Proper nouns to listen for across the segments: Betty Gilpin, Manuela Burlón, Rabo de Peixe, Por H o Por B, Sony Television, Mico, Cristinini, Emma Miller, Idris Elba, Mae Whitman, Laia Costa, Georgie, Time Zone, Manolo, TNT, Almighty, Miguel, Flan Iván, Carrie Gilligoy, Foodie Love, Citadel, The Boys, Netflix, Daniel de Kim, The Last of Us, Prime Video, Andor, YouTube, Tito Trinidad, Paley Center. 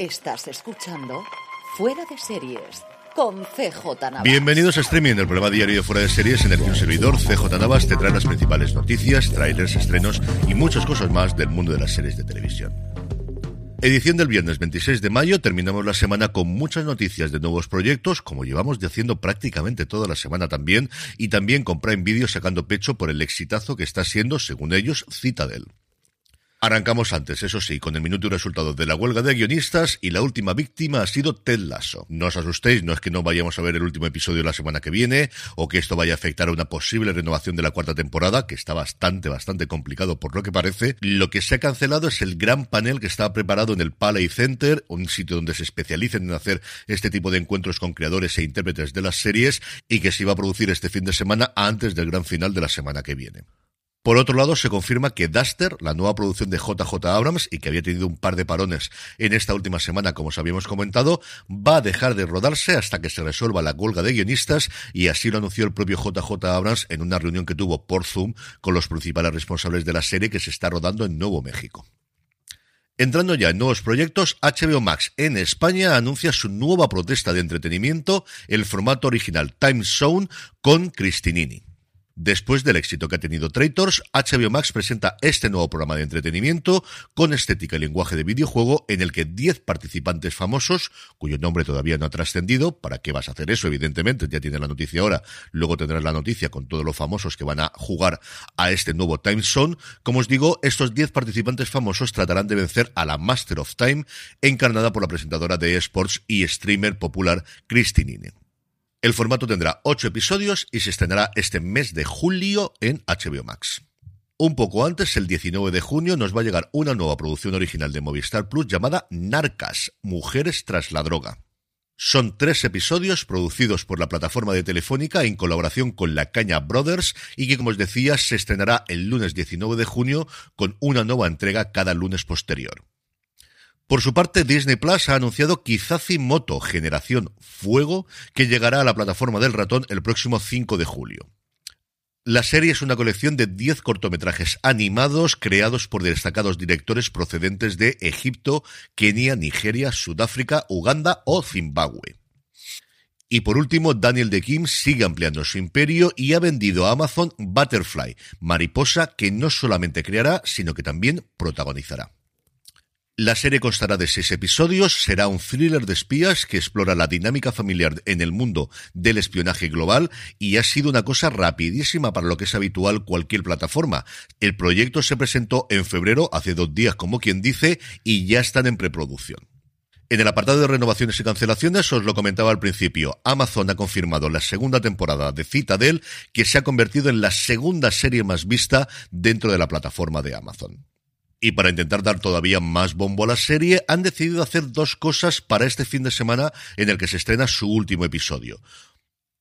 Estás escuchando Fuera de Series con CJ Navas. Bienvenidos a Streaming, el programa diario de Fuera de Series en el que un servidor, CJ Navas, te trae las principales noticias, trailers, estrenos y muchas cosas más del mundo de las series de televisión. Edición del viernes 26 de mayo, terminamos la semana con muchas noticias de nuevos proyectos, como llevamos de haciendo prácticamente toda la semana también, y también con Prime Video sacando pecho por el exitazo que está siendo, según ellos, Citadel. Arrancamos antes, eso sí, con el minuto y resultados de la huelga de guionistas, y la última víctima ha sido Ted Lasso. No os asustéis, no es que no vayamos a ver el último episodio la semana que viene, o que esto vaya a afectar a una posible renovación de la cuarta temporada, que está bastante complicado por lo que parece. Lo que se ha cancelado es el gran panel que estaba preparado en el Paley Center, un sitio donde se especialicen en hacer este tipo de encuentros con creadores e intérpretes de las series, y que se iba a producir este fin de semana antes del gran final de la semana que viene. Por otro lado, se confirma que Duster, la nueva producción de JJ Abrams, y que había tenido un par de parones en esta última semana, como os habíamos comentado, va a dejar de rodarse hasta que se resuelva la huelga de guionistas, y así lo anunció el propio JJ Abrams en una reunión que tuvo por Zoom con los principales responsables de la serie que se está rodando en Nuevo México. Entrando ya en nuevos proyectos, HBO Max en España anuncia su nueva propuesta de entretenimiento, el formato original Time Zone con Cristinini. Después del éxito que ha tenido Traitors, HBO Max presenta este nuevo programa de entretenimiento con estética y lenguaje de videojuego en el que 10 participantes famosos, cuyo nombre todavía no ha trascendido, ¿para qué vas a hacer eso? Evidentemente, ya tienes la noticia ahora, luego tendrás la noticia con todos los famosos que van a jugar a este nuevo Time Zone. Como os digo, estos 10 participantes famosos tratarán de vencer a la Master of Time, encarnada por la presentadora de eSports y streamer popular Cristinini. El formato tendrá 8 episodios y se estrenará este mes de julio en HBO Max. Un poco antes, el 19 de junio, nos va a llegar una nueva producción original de Movistar Plus llamada Narcas, Mujeres tras la droga. Son 3 episodios producidos por la plataforma de Telefónica en colaboración con La Caña Brothers y que, como os decía, se estrenará el lunes 19 de junio con una nueva entrega cada lunes posterior. Por su parte, Disney Plus ha anunciado Kizazi Moto, Generación Fuego, que llegará a la plataforma del ratón el próximo 5 de julio. La serie es una colección de 10 cortometrajes animados creados por destacados directores procedentes de Egipto, Kenia, Nigeria, Sudáfrica, Uganda o Zimbabue. Y por último, Daniel de Kim sigue ampliando su imperio y ha vendido a Amazon Butterfly, mariposa que no solamente creará, sino que también protagonizará. La serie constará de 6 episodios, será un thriller de espías que explora la dinámica familiar en el mundo del espionaje global y ha sido una cosa rapidísima para lo que es habitual cualquier plataforma. El proyecto se presentó en febrero, hace 2 días como quien dice, y ya están en preproducción. En el apartado de renovaciones y cancelaciones, os lo comentaba al principio, Amazon ha confirmado la segunda temporada de Citadel, que se ha convertido en la segunda serie más vista dentro de la plataforma de Amazon. Y para intentar dar todavía más bombo a la serie, han decidido hacer 2 cosas para este fin de semana en el que se estrena su último episodio.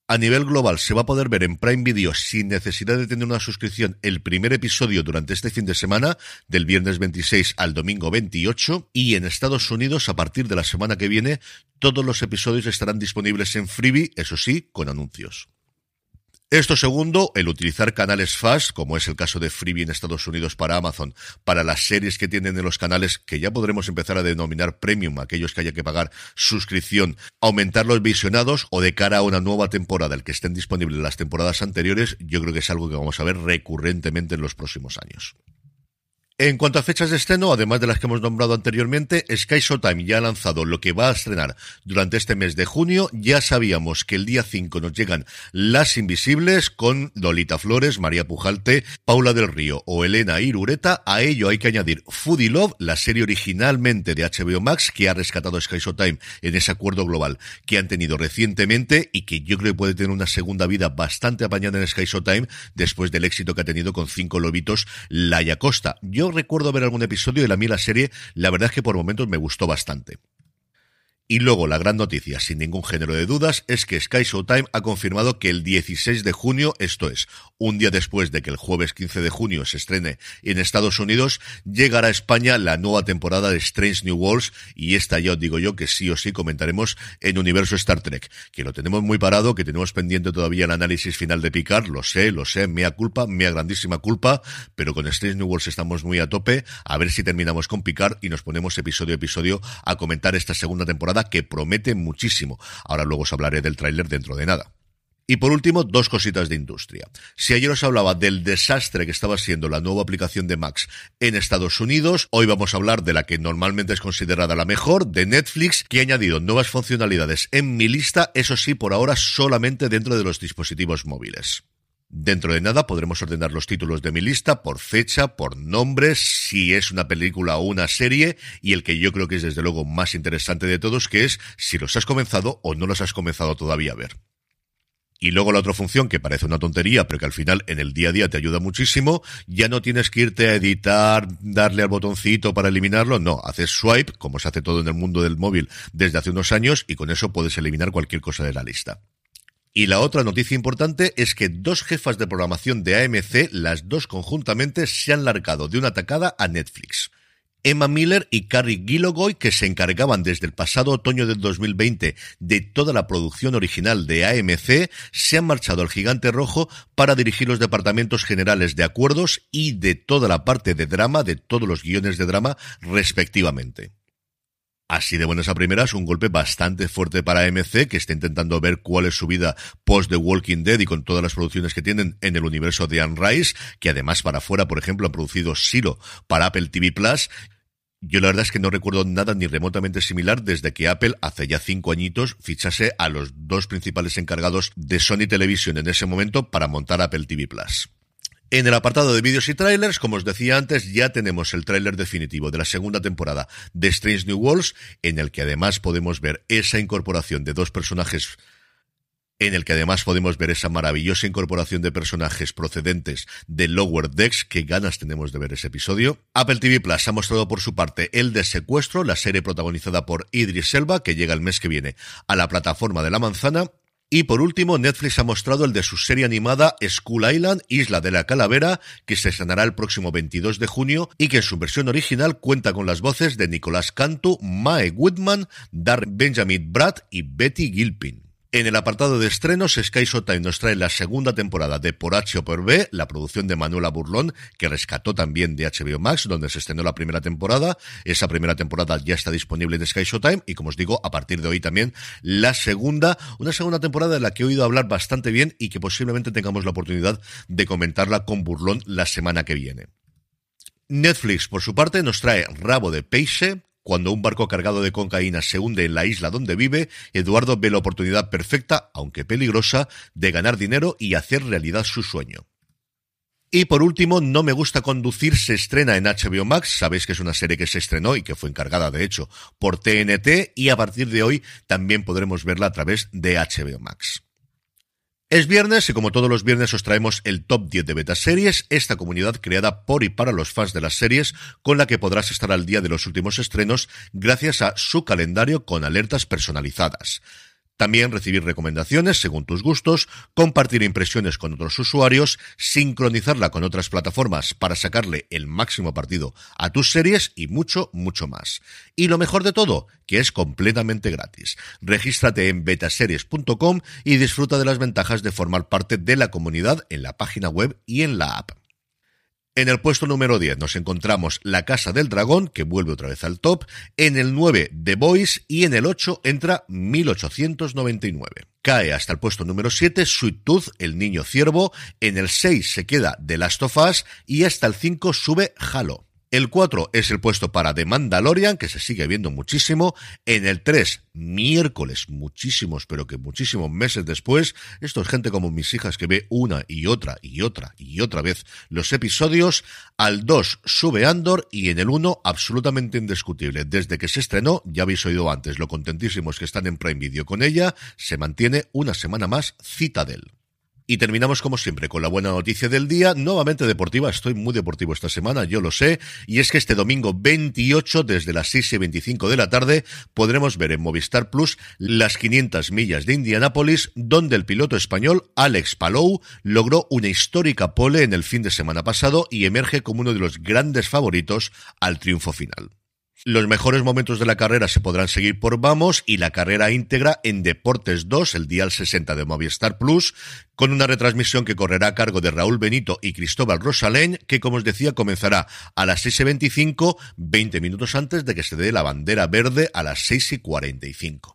A nivel global se va a poder ver en Prime Video sin necesidad de tener una suscripción el primer episodio durante este fin de semana, del viernes 26 al domingo 28, y en Estados Unidos a partir de la semana que viene todos los episodios estarán disponibles en Freevee, eso sí, con anuncios. Esto segundo, el utilizar canales FAST, como es el caso de Freevee en Estados Unidos para Amazon, para las series que tienen en los canales, que ya podremos empezar a denominar premium, aquellos que haya que pagar suscripción, aumentar los visionados o de cara a una nueva temporada, el que estén disponibles las temporadas anteriores, yo creo que es algo que vamos a ver recurrentemente en los próximos años. En cuanto a fechas de estreno, además de las que hemos nombrado anteriormente, Sky Showtime ya ha lanzado lo que va a estrenar durante este mes de junio. Ya sabíamos que el día 5 nos llegan Las Invisibles con Lolita Flores, María Pujalte, Paula del Río o Elena Irureta. A ello hay que añadir Foodie Love, la serie originalmente de HBO Max que ha rescatado Sky Showtime en ese acuerdo global que han tenido recientemente y que yo creo que puede tener una segunda vida bastante apañada en Sky Showtime después del éxito que ha tenido con 5 lobitos Laia Costa. Yo recuerdo ver algún episodio y a mí la serie, la verdad es que por momentos me gustó bastante. Y luego, la gran noticia, sin ningún género de dudas, es que Sky Showtime ha confirmado que el 16 de junio, esto es, un día después de que el jueves 15 de junio se estrene en Estados Unidos, llegará a España la nueva temporada de Strange New Worlds, y esta ya os digo yo que sí o sí comentaremos en Universo Star Trek, que lo tenemos muy parado, que tenemos pendiente todavía el análisis final de Picard, lo sé, mea culpa, mea grandísima culpa, pero con Strange New Worlds estamos muy a tope, a ver si terminamos con Picard y nos ponemos episodio a episodio a comentar esta segunda temporada, que promete muchísimo. Ahora luego os hablaré del tráiler dentro de nada. Y por último, dos cositas de industria. Si ayer os hablaba del desastre que estaba siendo la nueva aplicación de Max en Estados Unidos, hoy vamos a hablar de la que normalmente es considerada la mejor, de Netflix, que ha añadido nuevas funcionalidades en mi lista, eso sí, por ahora solamente dentro de los dispositivos móviles. Dentro de nada podremos ordenar los títulos de mi lista por fecha, por nombre, si es una película o una serie, y el que yo creo que es desde luego más interesante de todos, que es si los has comenzado o no los has comenzado todavía a ver. Y luego la otra función, que parece una tontería, pero que al final en el día a día te ayuda muchísimo, ya no tienes que irte a editar, darle al botoncito para eliminarlo, no, haces swipe, como se hace todo en el mundo del móvil desde hace unos años, y con eso puedes eliminar cualquier cosa de la lista. Y la otra noticia importante es que dos jefas de programación de AMC, las dos conjuntamente, se han largado de una tacada a Netflix. Emma Miller y Carrie Gilligoy, que se encargaban desde el pasado otoño del 2020 de toda la producción original de AMC, se han marchado al gigante rojo para dirigir los departamentos generales de acuerdos y de toda la parte de drama, de todos los guiones de drama, respectivamente. Así de buenas a primeras, un golpe bastante fuerte para AMC, que está intentando ver cuál es su vida post The Walking Dead y con todas las producciones que tienen en el universo de Anne Rice, que además para afuera, por ejemplo, han producido Silo para Apple TV Plus. Yo la verdad es que no recuerdo nada ni remotamente similar desde que Apple, hace ya 5 añitos, fichase a los dos principales encargados de Sony Television en ese momento para montar Apple TV Plus. En el apartado de vídeos y trailers, como os decía antes, ya tenemos el tráiler definitivo de la segunda temporada de Strange New Worlds, en el que además podemos ver esa maravillosa incorporación de personajes procedentes de Lower Decks. Qué ganas tenemos de ver ese episodio. Apple TV Plus ha mostrado por su parte El de Secuestro, la serie protagonizada por Idris Elba, que llega el mes que viene a la plataforma de La Manzana. Y por último, Netflix ha mostrado el de su serie animada Skull Island, Isla de la Calavera, que se estrenará el próximo 22 de junio y que en su versión original cuenta con las voces de Nicolás Cantu, Mae Whitman, Darren Benjamin Bratt y Betty Gilpin. En el apartado de estrenos, Sky Showtime nos trae la segunda temporada de Por H o Por B, la producción de Manuela Burlón, que rescató también de HBO Max, donde se estrenó la primera temporada. Esa primera temporada ya está disponible en Sky Showtime y, como os digo, a partir de hoy también la segunda. Una segunda temporada de la que he oído hablar bastante bien y que posiblemente tengamos la oportunidad de comentarla con Burlón la semana que viene. Netflix, por su parte, nos trae Rabo de Peixe. Cuando un barco cargado de cocaína se hunde en la isla donde vive, Eduardo ve la oportunidad perfecta, aunque peligrosa, de ganar dinero y hacer realidad su sueño. Y por último, No me gusta conducir se estrena en HBO Max. Sabéis que es una serie que se estrenó y que fue encargada, de hecho, por TNT, y a partir de hoy también podremos verla a través de HBO Max. Es viernes y como todos los viernes os traemos el Top 10 de Betaseries, esta comunidad creada por y para los fans de las series, con la que podrás estar al día de los últimos estrenos gracias a su calendario con alertas personalizadas. También recibir recomendaciones según tus gustos, compartir impresiones con otros usuarios, sincronizarla con otras plataformas para sacarle el máximo partido a tus series y mucho, mucho más. Y lo mejor de todo, que es completamente gratis. Regístrate en betaseries.com y disfruta de las ventajas de formar parte de la comunidad en la página web y en la app. En el puesto número 10 nos encontramos La Casa del Dragón, que vuelve otra vez al top. En el 9, The Boys. Y en el 8 entra 1899. Cae hasta el puesto número 7, Sweet Tooth, El Niño Ciervo. En el 6 se queda The Last of Us. Y hasta el 5 sube Halo. El 4 es el puesto para The Mandalorian, que se sigue viendo muchísimo. En el 3, miércoles, muchísimos, pero que muchísimos meses después, esto es gente como mis hijas que ve una y otra vez los episodios. Al 2 sube Andor y en el 1, absolutamente indiscutible. Desde que se estrenó, ya habéis oído antes lo contentísimos que están en Prime Video con ella, se mantiene una semana más Citadel. Y terminamos, como siempre, con la buena noticia del día, nuevamente deportiva. Estoy muy deportivo esta semana, yo lo sé, y es que este domingo 28, desde las 6:25 de la tarde, podremos ver en Movistar Plus las 500 millas de Indianápolis, donde el piloto español Alex Palou logró una histórica pole en el fin de semana pasado y emerge como uno de los grandes favoritos al triunfo final. Los mejores momentos de la carrera se podrán seguir por Vamos y la carrera íntegra en Deportes 2, el Dial 60 de Movistar Plus, con una retransmisión que correrá a cargo de Raúl Benito y Cristóbal Rosalén, que, como os decía, comenzará a las 6:25, 20 minutos antes de que se dé la bandera verde a las 6:45.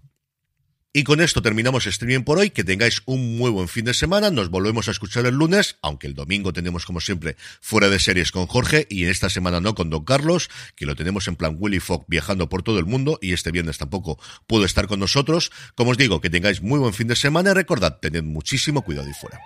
Y con esto terminamos streaming por hoy. Que tengáis un muy buen fin de semana. Nos volvemos a escuchar el lunes, aunque el domingo tenemos, como siempre, Fuera de Series con Jorge, y esta semana no con Don Carlos, que lo tenemos en plan Willy Fogg viajando por todo el mundo, y este viernes tampoco pudo estar con nosotros. Como os digo, que tengáis muy buen fin de semana. Recordad, tened muchísimo cuidado y fuera.